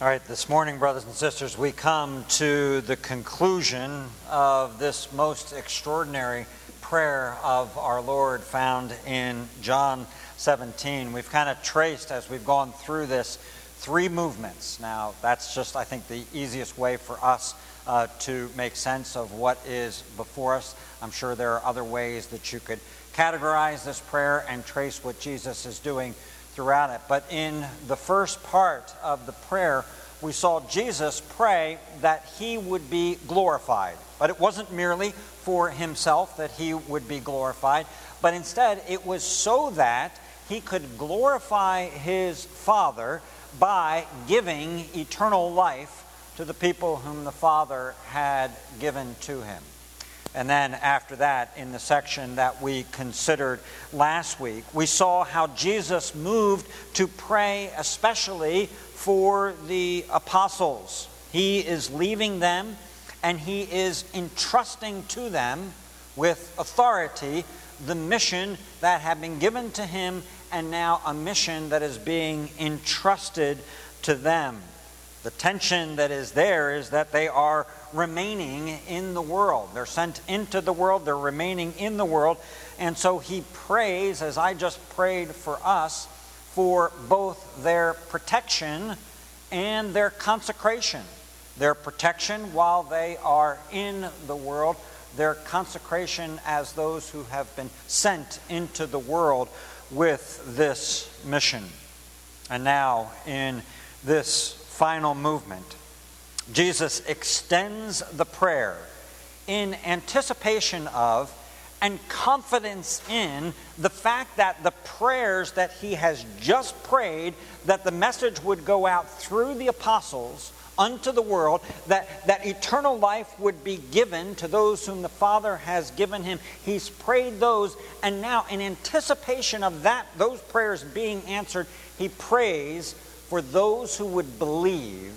All right, this morning, brothers and sisters, we come to the conclusion of this most extraordinary prayer of our Lord found in John 17. We've kind of traced, as we've gone through this, three movements. Now, that's just, I think, the easiest way for us to make sense of what is before us. I'm sure there are other ways that you could categorize this prayer and trace what Jesus is doing throughout it. But in the first part of the prayer, we saw Jesus pray that he would be glorified. But it wasn't merely for himself that he would be glorified, but instead it was so that he could glorify his Father by giving eternal life to the people whom the Father had given to him. And then after that, in the section that we considered last week, we saw how Jesus moved to pray especially for the apostles. He is leaving them and he is entrusting to them with authority the mission that had been given to him, and now a mission that is being entrusted to them. The tension that is there is that they are remaining in the world. They're sent into the world, they're remaining in the world. And so he prays, as I just prayed for us, for both their protection and their consecration. Their protection while they are in the world, their consecration as those who have been sent into the world with this mission. And now in this final movement, Jesus extends the prayer in anticipation of and confidence in the fact that the prayers that he has just prayed, that the message would go out through the apostles unto the world, that eternal life would be given to those whom the Father has given him. He's prayed those, and now in anticipation of that, those prayers being answered, he prays for those who would believe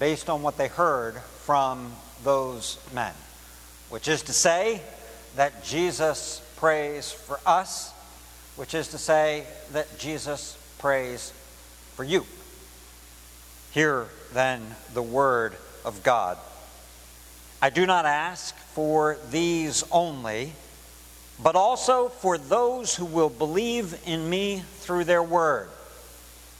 based on what they heard from those men. Which is to say that Jesus prays for us, which is to say that Jesus prays for you. Hear then the word of God. I do not ask for these only, but also for those who will believe in me through their word,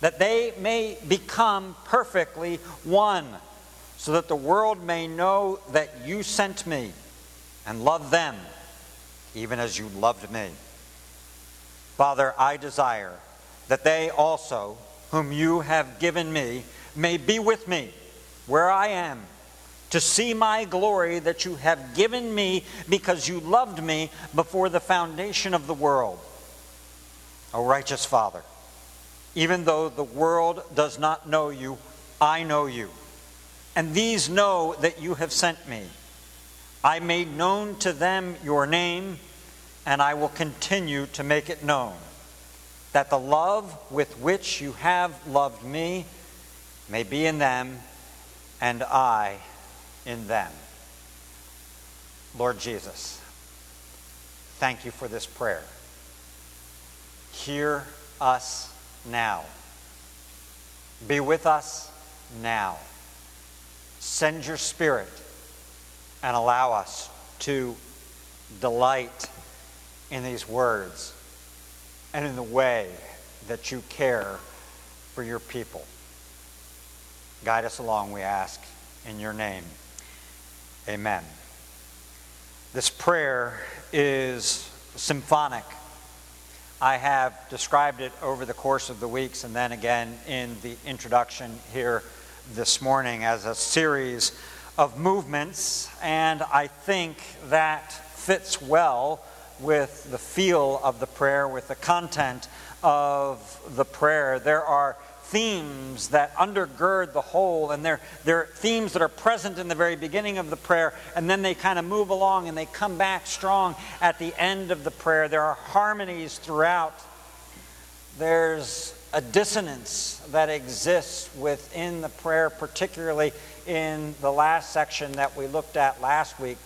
that they may become perfectly one, so that the world may know that you sent me, and love them, even as you loved me. Father, I desire that they also, whom you have given me, may be with me where I am, to see my glory that you have given me, because you loved me before the foundation of the world. O righteous Father, even though the world does not know you, I know you, and these know that you have sent me. I made known to them your name, and I will continue to make it known, that the love with which you have loved me may be in them, and I in them. Lord Jesus, thank you for this prayer. Hear us now. Be with us now. Send your Spirit and allow us to delight in these words and in the way that you care for your people. Guide us along, we ask, in your name. Amen. This prayer is symphonic. I have described it over the course of the weeks and then again in the introduction here this morning as a series of movements, and I think that fits well with the feel of the prayer, with the content of the prayer. There are themes that undergird the whole, and they're themes that are present in the very beginning of the prayer, and then they kind of move along and they come back strong at the end of the prayer. There are harmonies throughout. There's a dissonance that exists within the prayer, particularly in the last section that we looked at last week,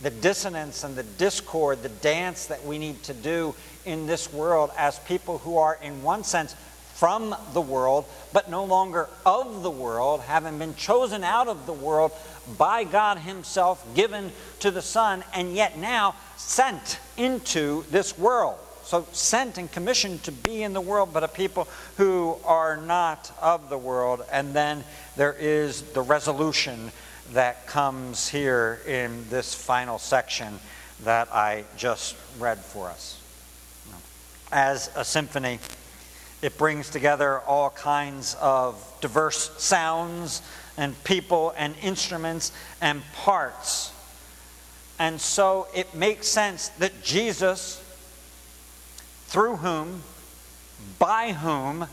the dissonance and the discord, the dance that we need to do in this world as people who are, in one sense, from the world, but no longer of the world, having been chosen out of the world by God himself, given to the Son, and yet now sent into this world. So sent and commissioned to be in the world, but a people who are not of the world. And then there is the resolution that comes here in this final section that I just read for us. As a symphony, it brings together all kinds of diverse sounds and people and instruments and parts. And so it makes sense that Jesus, through whom, by whom,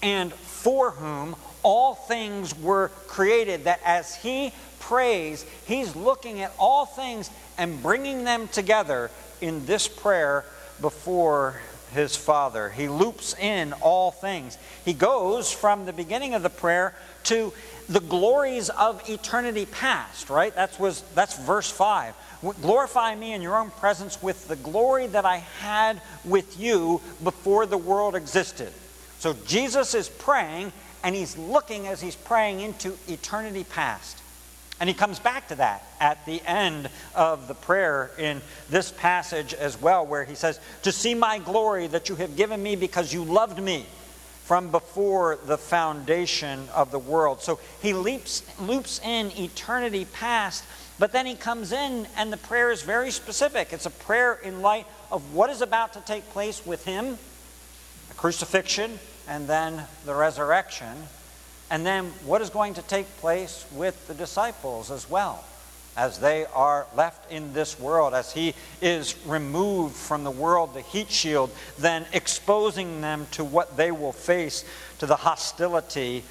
and for whom all things were created, that as he prays, he's looking at all things and bringing them together in this prayer before his Father. He loops in all things. He goes from the beginning of the prayer to the glories of eternity past, right? That's verse 5. Glorify me in your own presence with the glory that I had with you before the world existed. So Jesus is praying, and he's looking as he's praying into eternity past. And he comes back to that at the end of the prayer in this passage as well, where he says, to see my glory that you have given me because you loved me from before the foundation of the world. So he loops in eternity past, but then he comes in and the prayer is very specific. It's a prayer in light of what is about to take place with him, the crucifixion, and then the resurrection, and then what is going to take place with the disciples as well, as they are left in this world, as he is removed from the world, the heat shield, then exposing them to what they will face, to the hostility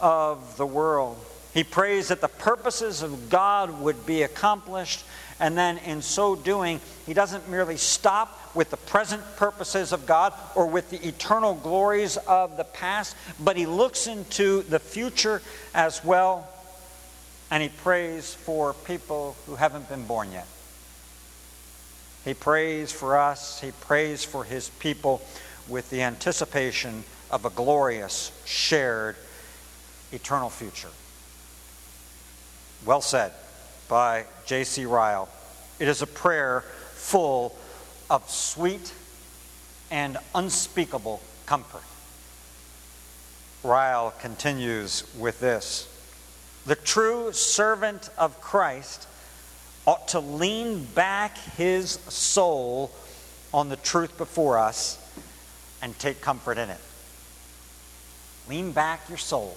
of the world. He prays that the purposes of God would be accomplished, and then in so doing, he doesn't merely stop with the present purposes of God or with the eternal glories of the past, but he looks into the future as well, and he prays for people who haven't been born yet. He prays for us, he prays for his people with the anticipation of a glorious, shared, eternal future. Well said by J.C. Ryle. It is a prayer full of sweet and unspeakable comfort. Ryle continues with this. The true servant of Christ ought to lean back his soul on the truth before us and take comfort in it. Lean back your soul.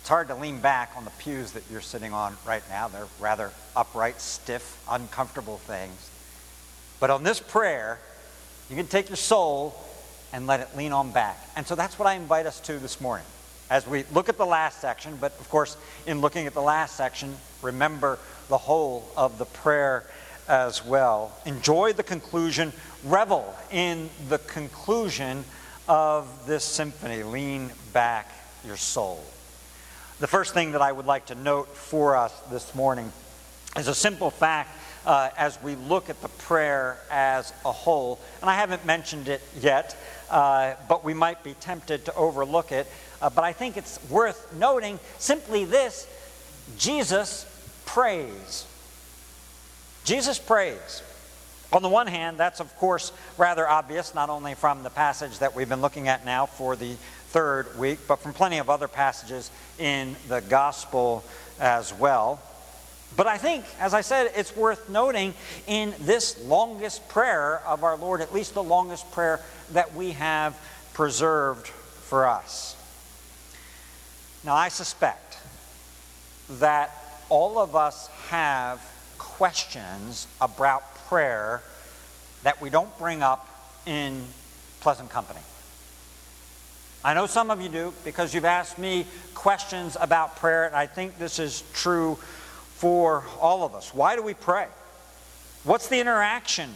It's hard to lean back on the pews that you're sitting on right now. They're rather upright, stiff, uncomfortable things. But on this prayer, you can take your soul and let it lean on back. And so that's what I invite us to this morning. As we look at the last section, but of course, in looking at the last section, remember the whole of the prayer as well. Enjoy the conclusion. Revel in the conclusion of this symphony. Lean back your soul. The first thing that I would like to note for us this morning is a simple fact as we look at the prayer as a whole. And I haven't mentioned it yet, but we might be tempted to overlook it. But I think it's worth noting simply this: Jesus prays. Jesus prays. On the one hand, that's of course rather obvious, not only from the passage that we've been looking at now for the third week, but from plenty of other passages in the gospel as well. But I think, as I said, it's worth noting in this longest prayer of our Lord, at least the longest prayer that we have preserved for us. Now, I suspect that all of us have questions about prayer that we don't bring up in pleasant company. I I know some of you do, because you've asked me questions about prayer, and I think this is true for all of us. Why do we pray? What's the interaction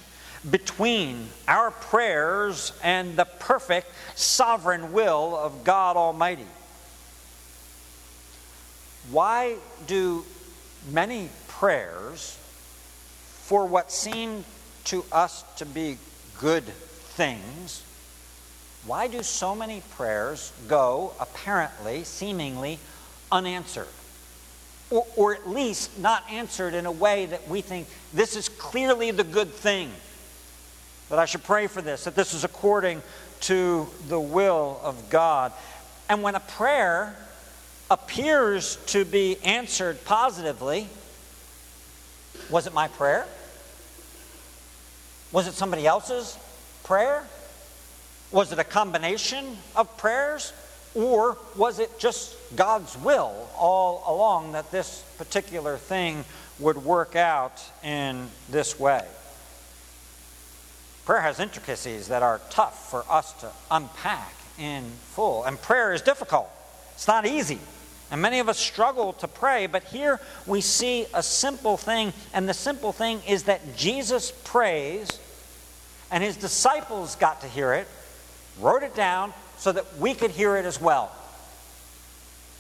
between our prayers and the perfect sovereign will of God Almighty? Why do many prayers for what seem to us to be good things, why do so many prayers go apparently, seemingly unanswered? Or at least not answered in a way that we think this is clearly the good thing, that I should pray for this, that this is according to the will of God. And when a prayer appears to be answered positively, was it my prayer? Was it somebody else's prayer? Was it a combination of prayers? Or was it just God's will all along that this particular thing would work out in this way? Prayer has intricacies that are tough for us to unpack in full. And prayer is difficult. It's not easy. And many of us struggle to pray. But here we see a simple thing. And the simple thing is that Jesus prays, and his disciples got to hear it, wrote it down, so that we could hear it as well,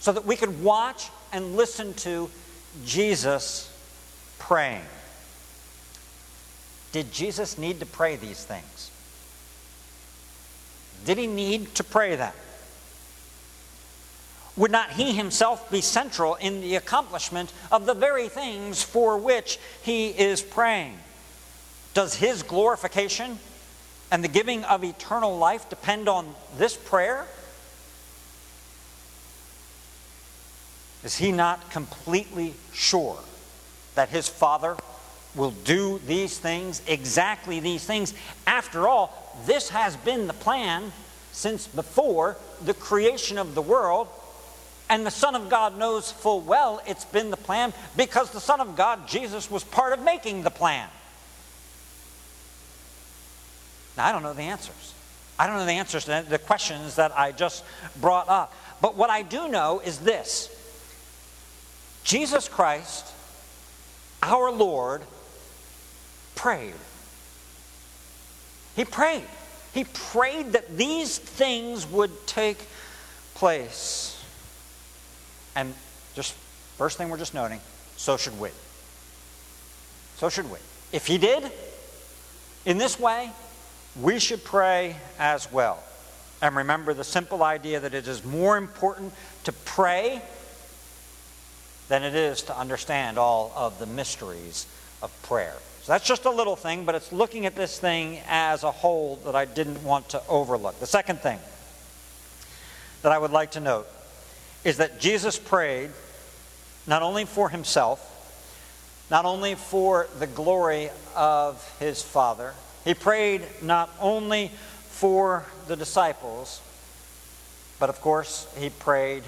so that we could watch and listen to Jesus praying. Did Jesus need to pray these things? Did he need to pray them? Would not he himself be central in the accomplishment of the very things for which he is praying? Does his glorification and the giving of eternal life depend on this prayer? Is he not completely sure that his Father will do these things, exactly these things? After all, this has been the plan since before the creation of the world. And the Son of God knows full well it's been the plan, because the Son of God, Jesus, was part of making the plan. Now, I don't know the answers. I don't know the answers to the questions that I just brought up. But what I do know is this. Jesus Christ, our Lord, prayed. He prayed. He prayed that these things would take place. And just first thing we're just noting, so should we. So should we. If he did, in this way, we should pray as well. And remember the simple idea that it is more important to pray than it is to understand all of the mysteries of prayer. So that's just a little thing, but it's looking at this thing as a whole that I didn't want to overlook. The second thing that I would like to note is that Jesus prayed not only for himself, not only for the glory of his Father. He prayed not only for the disciples, but of course, he prayed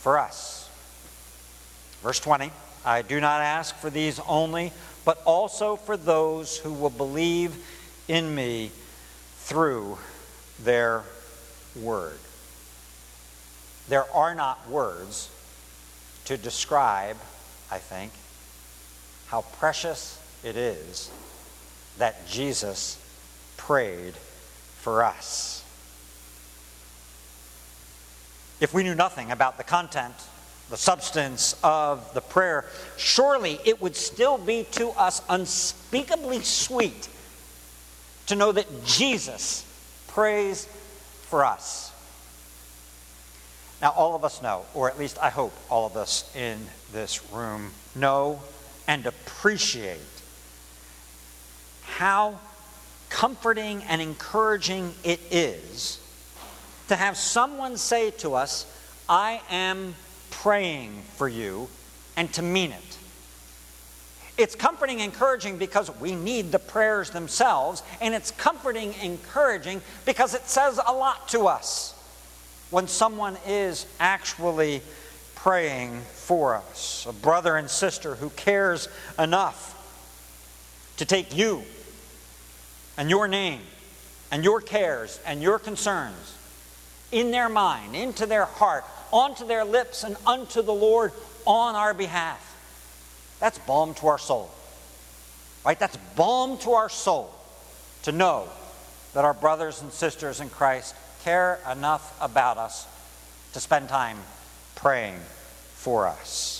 for us. Verse 20, I do not ask for these only, but also for those who will believe in me through their word. There are not words to describe, I think, how precious it is that Jesus prayed for us. If we knew nothing about the content, the substance of the prayer, surely it would still be to us unspeakably sweet to know that Jesus prays for us. Now, all of us know, or at least I hope all of us in this room know and appreciate how comforting and encouraging it is to have someone say to us, I am praying for you, and to mean it. It's comforting and encouraging because we need the prayers themselves, and it's comforting and encouraging because it says a lot to us when someone is actually praying for us. A brother and sister who cares enough to take you and your name, and your cares, and your concerns, in their mind, into their heart, onto their lips, and unto the Lord on our behalf. That's balm to our soul, right? That's balm to our soul to know that our brothers and sisters in Christ care enough about us to spend time praying for us.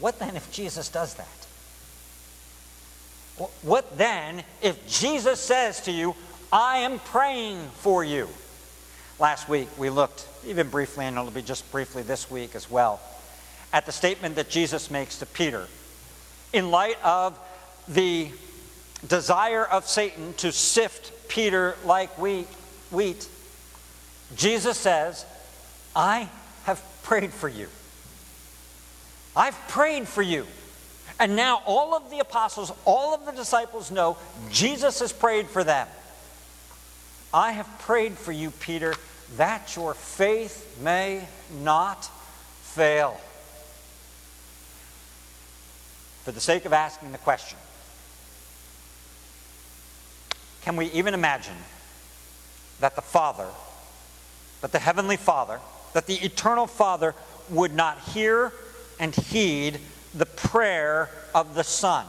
What then if Jesus does that? What then if Jesus says to you, I am praying for you? Last week we looked, even briefly, and it'll be just briefly this week as well, at the statement that Jesus makes to Peter in light of the desire of Satan to sift Peter like wheat. Jesus says, I have prayed for you. I've prayed for you. And now all of the apostles, all of the disciples know Jesus has prayed for them. I have prayed for you, Peter, that your faith may not fail. For the sake of asking the question, can we even imagine that the Father, that the Heavenly Father, that the Eternal Father would not hear and heed the prayer of the Son,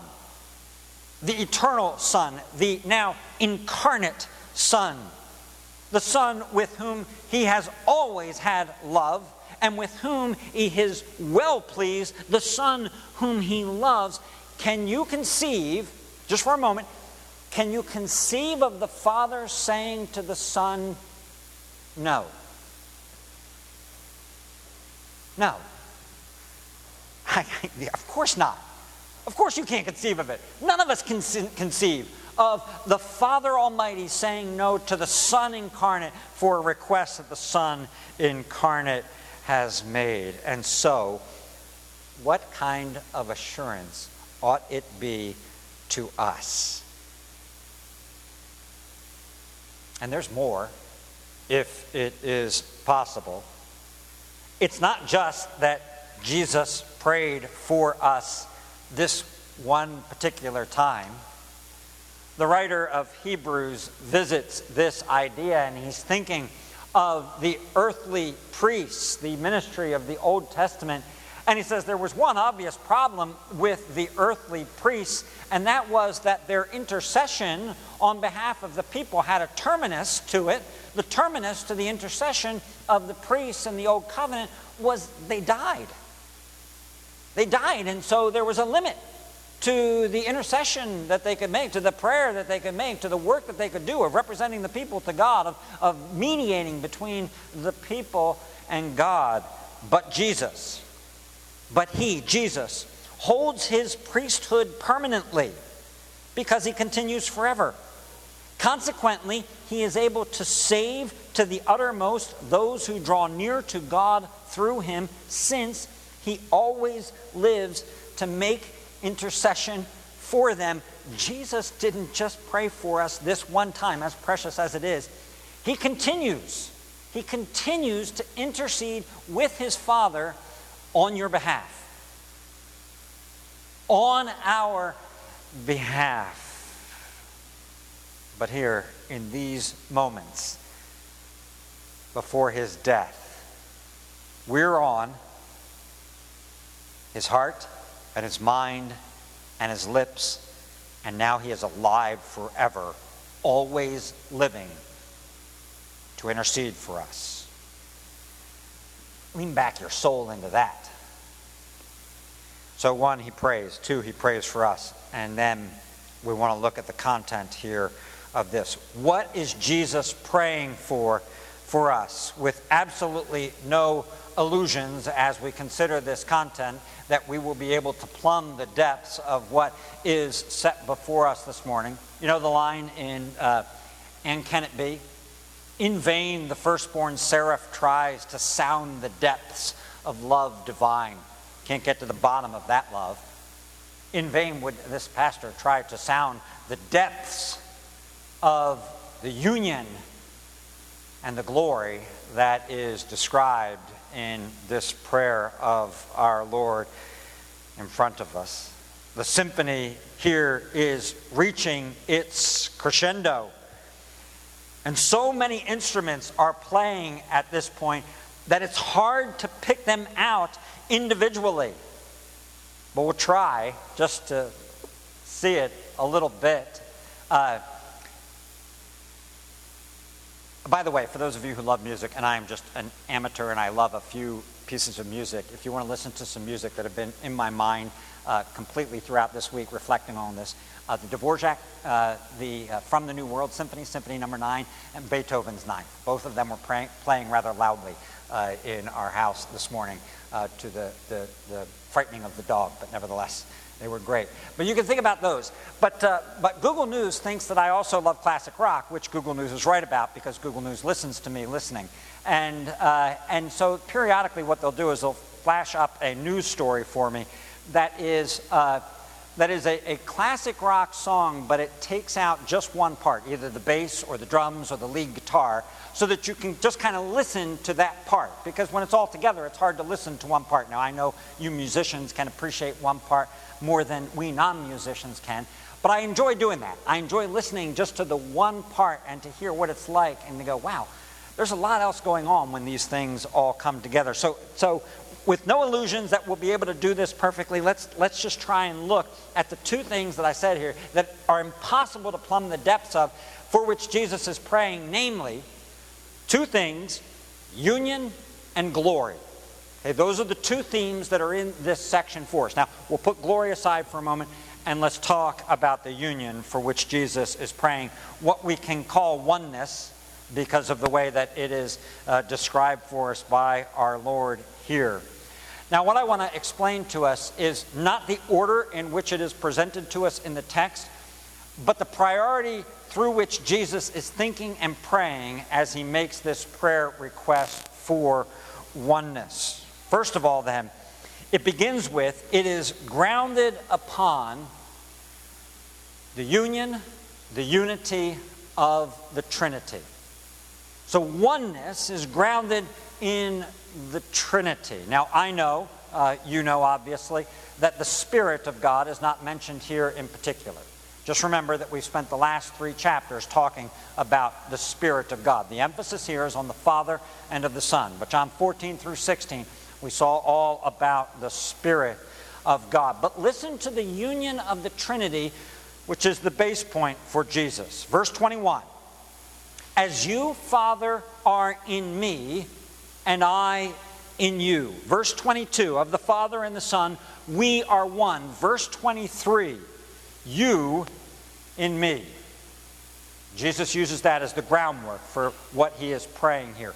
the eternal Son, the now incarnate Son, the Son with whom he has always had love and with whom he is well pleased, the Son whom he loves? Can you conceive, just for a moment, can you conceive of the Father saying to the Son, no? No. Of course not. Of course you can't conceive of it. None of us can conceive of the Father Almighty saying no to the Son incarnate for a request that the Son incarnate has made. And so, what kind of assurance ought it be to us? And there's more, if it is possible. It's not just that Jesus prayed for us this one particular time. The writer of Hebrews visits this idea, and he's thinking of the earthly priests, the ministry of the Old Testament, and he says there was one obvious problem with the earthly priests, and that was that their intercession on behalf of the people had a terminus to it. The terminus to the intercession of the priests in the Old Covenant was they died. They died, and so there was a limit to the intercession that they could make, to the prayer that they could make, to the work that they could do of representing the people to God, of mediating between the people and God. But Jesus, holds his priesthood permanently because he continues forever. Consequently, he is able to save to the uttermost those who draw near to God through him, since he always lives to make intercession for them. Jesus didn't just pray for us this one time, as precious as it is. He continues to intercede with his Father on your behalf, on our behalf. But here, in these moments, before his death, we're on his heart and his mind and his lips, and now he is alive forever, always living to intercede for us. Lean back your soul into that. So 1, he prays. 2, he prays for us. And then we want to look at the content here of this. What is Jesus praying for us, with absolutely no illusions as we consider this content that we will be able to plumb the depths of what is set before us this morning? You know the line in And Can It Be? In vain the firstborn seraph tries to sound the depths of love divine. Can't get to the bottom of that love. In vain would this pastor try to sound the depths of the union and the glory that is described in this prayer of our Lord in front of us. The symphony here is reaching its crescendo. And so many instruments are playing at this point that it's hard to pick them out individually. But we'll try just to see it a little bit. By the way, for those of you who love music, and I am just an amateur and I love a few pieces of music, if you want to listen to some music that have been in my mind completely throughout this week, reflecting on this, the Dvořák, from the New World Symphony, Symphony No. 9, and Beethoven's Ninth. Both of them were playing rather loudly in our house this morning to the frightening of the dog, but nevertheless, they were great. But you can think about those. But Google News thinks that I also love classic rock, which Google News is right about because Google News listens to me listening. And so periodically what they'll do is they'll flash up a news story for me that is a classic rock song, but it takes out just one part, either the bass or the drums or the lead guitar, so that you can just kind of listen to that part. Because when it's all together, it's hard to listen to one part. Now, I know you musicians can appreciate one part more than we non-musicians can, but I enjoy doing that. I enjoy listening just to the one part and to hear what it's like and to go, wow, there's a lot else going on when these things all come together. So with no illusions that we'll be able to do this perfectly, let's just try and look at the two things that I said here that are impossible to plumb the depths of, for which Jesus is praying, namely, two things, union and glory. Okay, those are the two themes that are in this section for us. Now, we'll put glory aside for a moment, and let's talk about the union for which Jesus is praying, what we can call oneness, because of the way that it is described for us by our Lord here. Now, what I want to explain to us is not the order in which it is presented to us in the text, but the priority through which Jesus is thinking and praying as he makes this prayer request for oneness. First of all, then, it begins with, it is grounded upon the union, the unity of the Trinity. So oneness is grounded in the Trinity. Now, I know, you know obviously, that the Spirit of God is not mentioned here in particular. Just remember that we've spent the last three chapters talking about the Spirit of God. The emphasis here is on the Father and of the Son. But John 14 through 16, we saw all about the Spirit of God. But listen to the union of the Trinity, which is the base point for Jesus. Verse 21, as you, Father, are in me, and I in you. Verse 22, of the Father and the Son, we are one. Verse 23, you in me. Jesus uses that as the groundwork for what he is praying here.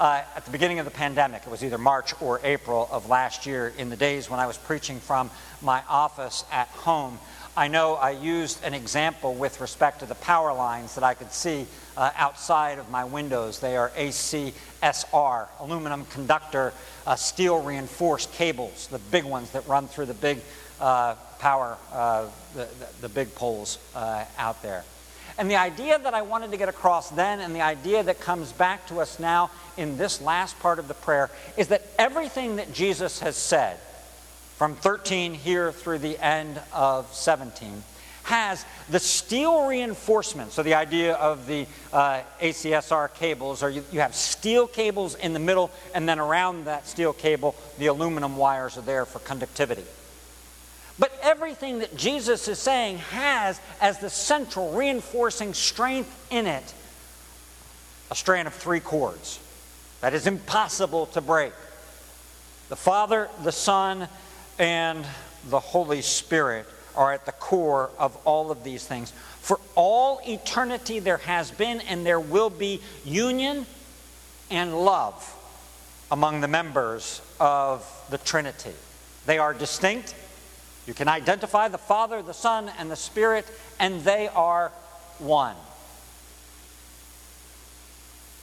At the beginning of the pandemic, it was either March or April of last year, in the days when I was preaching from my office at home, I know I used an example with respect to the power lines that I could see outside of my windows. They are ACSR, aluminum conductor, steel reinforced cables, the big ones that run through the big power, the big poles out there. And the idea that I wanted to get across then, and the idea that comes back to us now in this last part of the prayer, is that everything that Jesus has said from 13 here through the end of 17 has the steel reinforcement. So the idea of the ACSR cables, or you have steel cables in the middle, and then around that steel cable, the aluminum wires are there for conductivity. But everything that Jesus is saying has as the central reinforcing strength in it a strand of three cords that is impossible to break. The Father, the Son, and the Holy Spirit are at the core of all of these things. For all eternity there has been and there will be union and love among the members of the Trinity. They are distinct. You can identify the Father, the Son, and the Spirit, and they are one.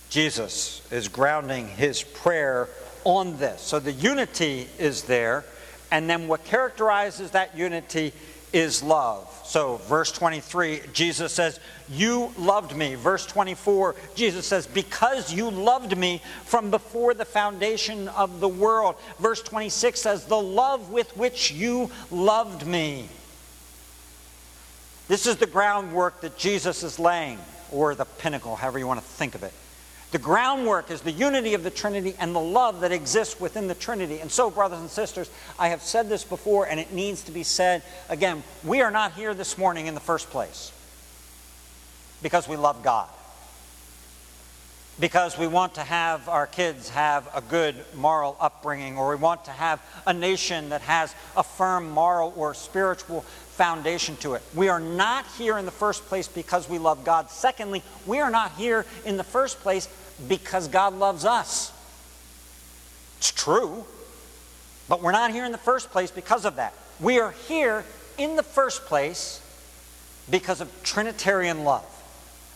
Jesus is grounding his prayer on this. So the unity is there, and then what characterizes that unity is love. So verse 23, Jesus says, you loved me. Verse 24, Jesus says, because you loved me from before the foundation of the world. Verse 26 says, the love with which you loved me. This is the groundwork that Jesus is laying. or the pinnacle, however you want to think of it. The groundwork is the unity of the Trinity and the love that exists within the Trinity. And so, brothers and sisters, I have said this before and it needs to be said again. We are not here this morning in the first place because we love God, because we want to have our kids have a good moral upbringing, or we want to have a nation that has a firm moral or spiritual foundation to it. We are not here in the first place because we love God. Secondly, we are not here in the first place because God loves us. It's true, but we're not here in the first place because of that. We are here in the first place because of Trinitarian love,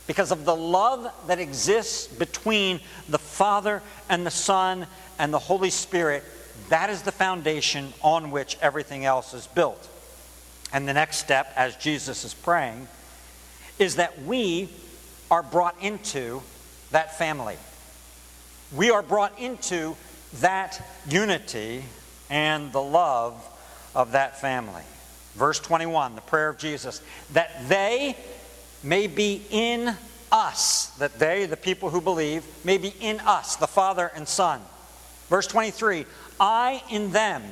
because of the love that exists between the Father and the Son and the Holy Spirit. That is the foundation on which everything else is built. And the next step, as Jesus is praying, is that we are brought into that family. We are brought into that unity and the love of that family. Verse 21, the prayer of Jesus, that they may be in us, that they, the people who believe, may be in us, the Father and Son. Verse 23, I in them.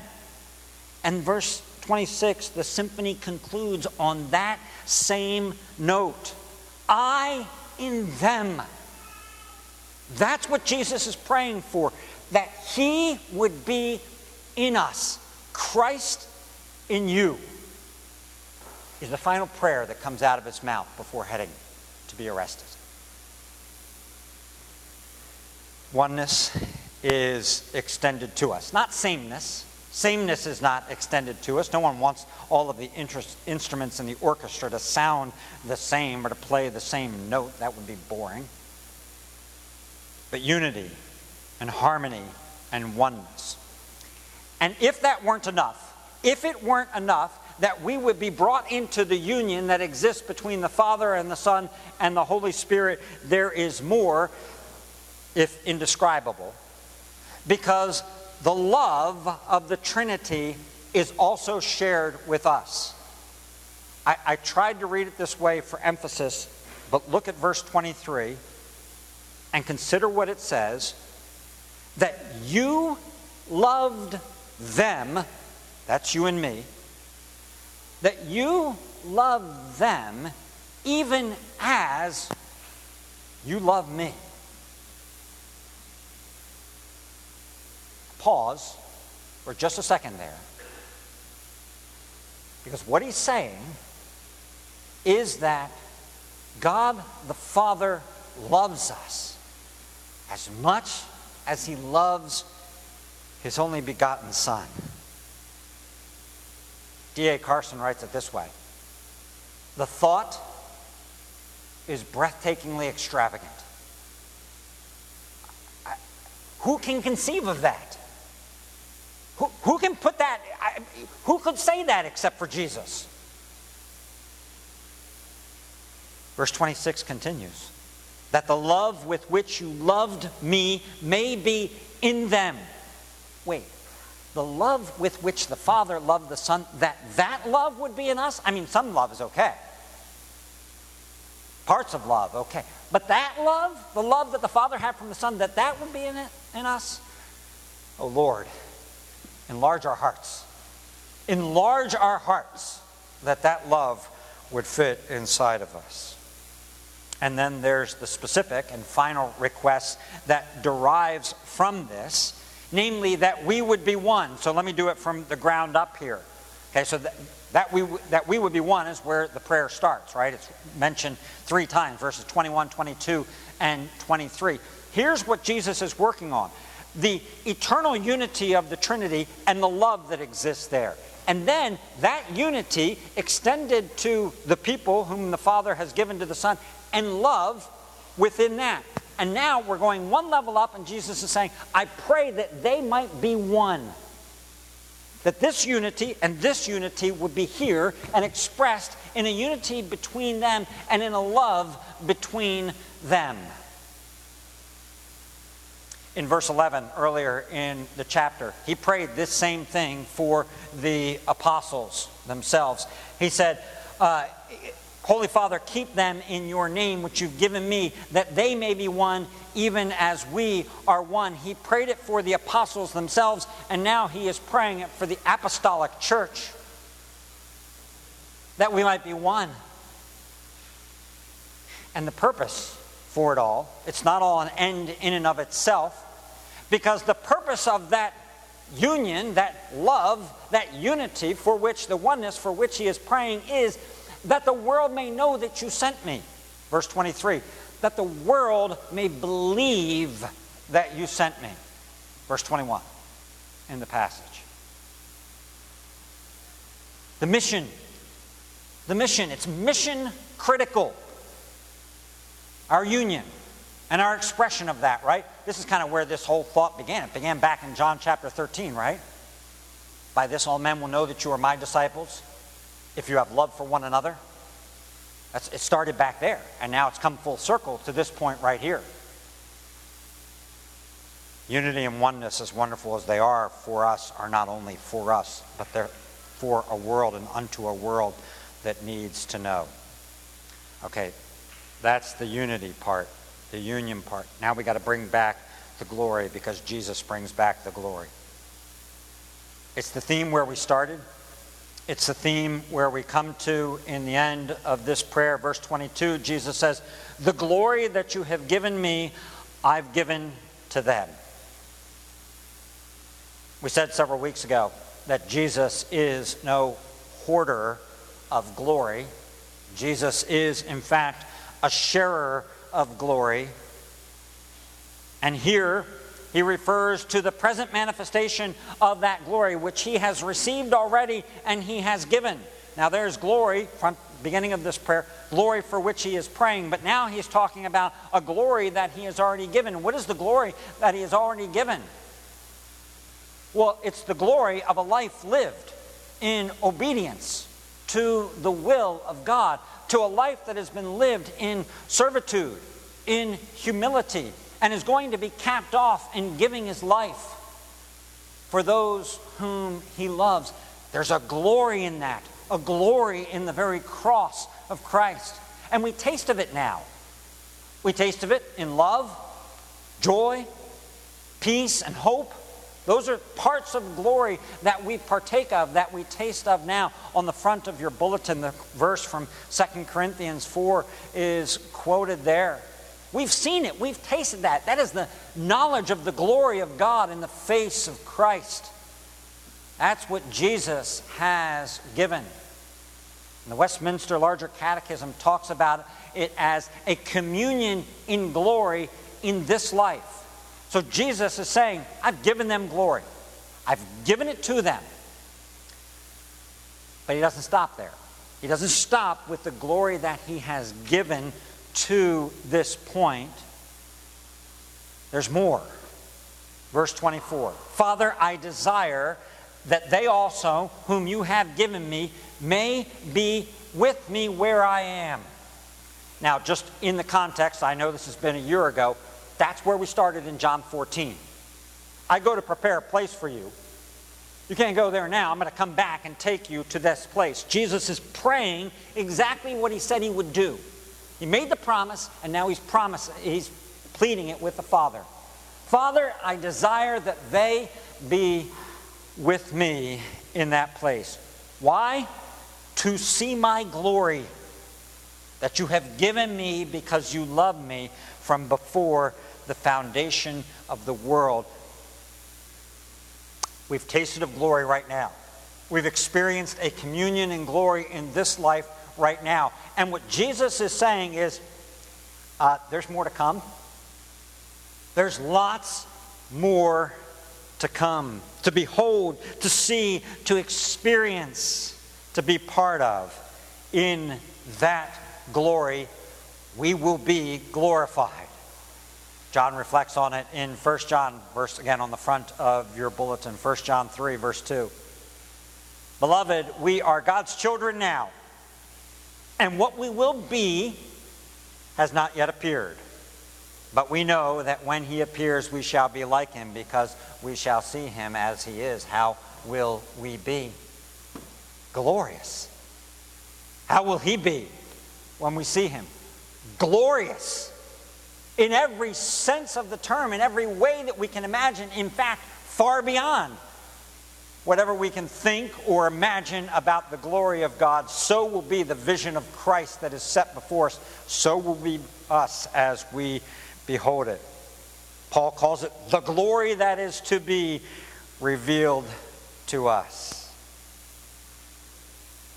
And verse 26, the symphony concludes on that same note. I in them. That's what Jesus is praying for, that he would be in us. Christ in you is the final prayer that comes out of his mouth before heading to be arrested. Oneness is extended to us, not sameness. Sameness is not extended to us. No one wants all of the instruments in the orchestra to sound the same or to play the same note. That would be boring. But unity and harmony and oneness. And if that weren't enough, if it weren't enough that we would be brought into the union that exists between the Father and the Son and the Holy Spirit, there is more, if indescribable, because the love of the Trinity is also shared with us. I tried to read it this way for emphasis, but look at verse 23 and consider what it says, that you loved them, that's you and me, that you love them even as you love me. Pause for just a second there, because what he's saying is that God the Father loves us as much as he loves his only begotten Son. D.A. Carson writes it this way: the thought is breathtakingly extravagant. Who can conceive of that? Who can put that? Who could say that except for Jesus? Verse 26 continues, that the love with which you loved me may be in them. Wait. The love with which the Father loved the Son, that love would be in us? I mean, some love is okay. Parts of love, okay. But that love, the love that the Father had from the Son, that would be in us? Oh, Lord, enlarge our hearts. Enlarge our hearts that love would fit inside of us. And then there's the specific and final request that derives from this, namely, that we would be one. So let me do it from the ground up here. Okay, so that we would be one is where the prayer starts, right? It's mentioned three times, verses 21, 22, and 23. Here's what Jesus is working on: the eternal unity of the Trinity and the love that exists there. And then that unity extended to the people whom the Father has given to the Son, and love within that. And now we're going one level up, and Jesus is saying, I pray that they might be one. That this unity and this unity would be here and expressed in a unity between them and in a love between them. In verse 11, earlier in the chapter, he prayed this same thing for the apostles themselves. He said, Holy Father, keep them in your name, which you've given me, that they may be one, even as we are one. He prayed it for the apostles themselves, and now he is praying it for the apostolic church, that we might be one. And the purpose for it all, it's not all an end in and of itself, because the purpose of that union, that love, that unity for which the oneness for which he is praying is that the world may know that you sent me. Verse 23, that the world may believe that you sent me. Verse 21 in the passage. The mission, it's mission critical. Our union and our expression of that, right? This is kind of where this whole thought began. It began back in John chapter 13, right? By this all men will know that you are my disciples, if you have love for one another. It started back there, and now it's come full circle to this point right here. Unity and oneness, as wonderful as they are for us, are not only for us, but they're for a world and unto a world that needs to know. Okay, that's the unity part, the union part. Now we got to bring back the glory, because Jesus brings back the glory. It's the theme where we started. It's the theme where we come to in the end of this prayer. Verse 22, Jesus says, the glory that you have given me, I've given to them. We said several weeks ago that Jesus is no hoarder of glory. Jesus is, in fact, a sharer of glory. And here, he refers to the present manifestation of that glory, which he has received already and he has given. Now there's glory from the beginning of this prayer, glory for which he is praying. But now he's talking about a glory that he has already given. What is the glory that he has already given? Well, it's the glory of a life lived in obedience to the will of God, to a life that has been lived in servitude, in humility, and is going to be capped off in giving his life for those whom he loves. There's a glory in that, a glory in the very cross of Christ. And we taste of it now. We taste of it in love, joy, peace, and hope. Those are parts of glory that we partake of, that we taste of now. On the front of your bulletin, the verse from 2 Corinthians 4 is quoted there. We've seen it. We've tasted that. That is the knowledge of the glory of God in the face of Christ. That's what Jesus has given. And the Westminster Larger Catechism talks about it as a communion in glory in this life. So Jesus is saying, I've given them glory. I've given it to them. But he doesn't stop there. He doesn't stop with the glory that he has given to this point. There's more. Verse 24. Father, I desire that they also, whom you have given me, may be with me where I am. Now, just in the context, I know this has been a year ago, that's where we started in John 14. I go to prepare a place for you. You can't go there now. I'm going to come back and take you to this place. Jesus is praying exactly what he said he would do. He made the promise, and now he's pleading it with the Father. Father, I desire that they be with me in that place. Why? To see my glory that you have given me, because you love me from before the foundation of the world. We've tasted of glory right now. We've experienced a communion in glory in this life right now. And what Jesus is saying is, there's more to come. There's lots more to come, to behold, to see, to experience, to be part of. In that glory, we will be glorified. John reflects on it in 1 John, verse again on the front of your bulletin, 1 John 3, verse 2. Beloved, we are God's children now, and what we will be has not yet appeared. But we know that when he appears, we shall be like him, because we shall see him as he is. How will we be? Glorious. How will he be? when we see him. Glorious in every sense of the term, in every way that we can imagine. In fact, far beyond whatever we can think or imagine about the glory of God. So will be the vision of Christ that is set before us. So will be us as we behold it. Paul calls it the glory that is to be revealed to us.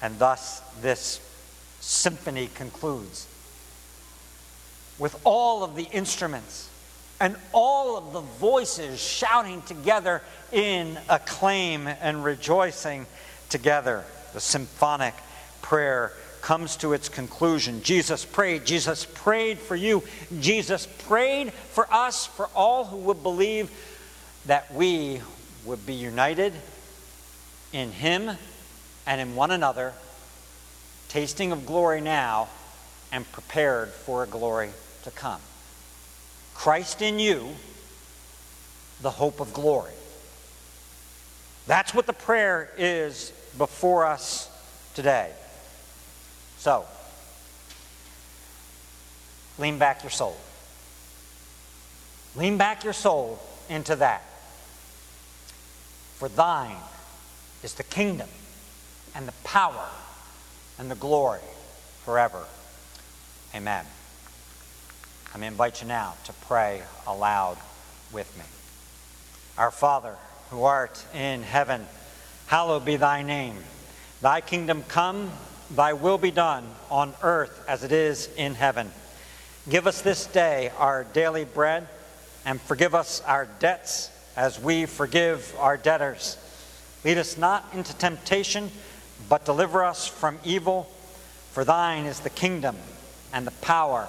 And thus this symphony concludes with all of the instruments and all of the voices shouting together in acclaim and rejoicing together. The symphonic prayer comes to its conclusion. Jesus prayed for you. Jesus prayed for us, for all who would believe, that we would be united in him and in one another, tasting of glory now and prepared for a glory to come. Christ in you, the hope of glory. That's what the prayer is before us today. So, lean back your soul. Lean back your soul into that. For thine is the kingdom and the power and the glory forever. Amen. I'm going to invite you now to pray aloud with me. Our Father, who art in heaven, hallowed be thy name. Thy kingdom come, thy will be done on earth as it is in heaven. Give us this day our daily bread, and forgive us our debts as we forgive our debtors. Lead us not into temptation, but deliver us from evil. For thine is the kingdom and the power